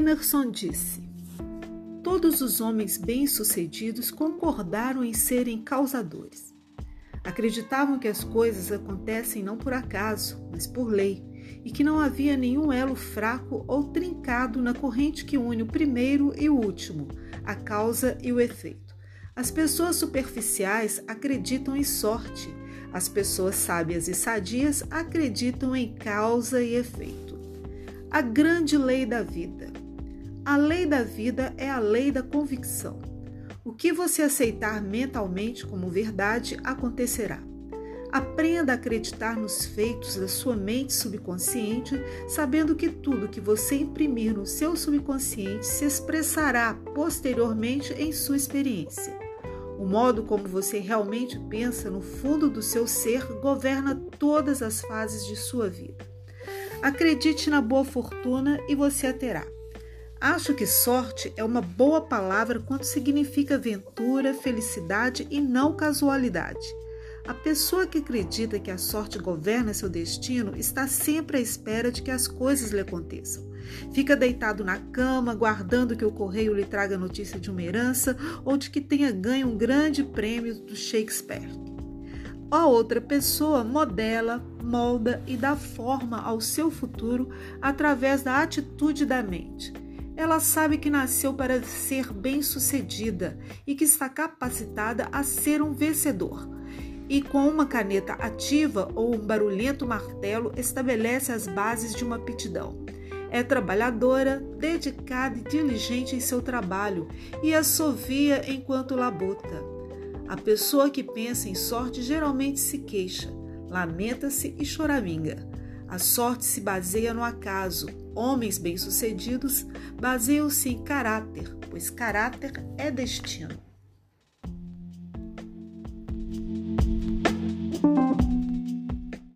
Emerson disse: todos os homens bem-sucedidos concordaram em serem causadores. Acreditavam que as coisas acontecem não por acaso, mas por lei, e que não havia nenhum elo fraco ou trincado na corrente que une o primeiro e o último, a causa e o efeito. As pessoas superficiais acreditam em sorte. As pessoas sábias e sadias acreditam em causa e efeito. A grande lei da vida. A lei da vida é a lei da convicção. O que você aceitar mentalmente como verdade acontecerá. Aprenda a acreditar nos feitos da sua mente subconsciente, sabendo que tudo que você imprimir no seu subconsciente se expressará posteriormente em sua experiência. O modo como você realmente pensa no fundo do seu ser governa todas as fases de sua vida. Acredite na boa fortuna e você a terá. Acho que sorte é uma boa palavra quando significa ventura, felicidade e não casualidade. A pessoa que acredita que a sorte governa seu destino está sempre à espera de que as coisas lhe aconteçam. Fica deitado na cama, guardando que o correio lhe traga notícia de uma herança ou de que tenha ganho um grande prêmio do Shakespeare. A outra pessoa modela, molda e dá forma ao seu futuro através da atitude da mente. Ela sabe que nasceu para ser bem-sucedida e que está capacitada a ser um vencedor. E com uma caneta ativa ou um barulhento martelo estabelece as bases de uma aptidão. É trabalhadora, dedicada e diligente em seu trabalho e assovia enquanto labuta. A pessoa que pensa em sorte geralmente se queixa, lamenta-se e choraminga. A sorte se baseia no acaso. Homens bem-sucedidos baseiam-se em caráter, pois caráter é destino.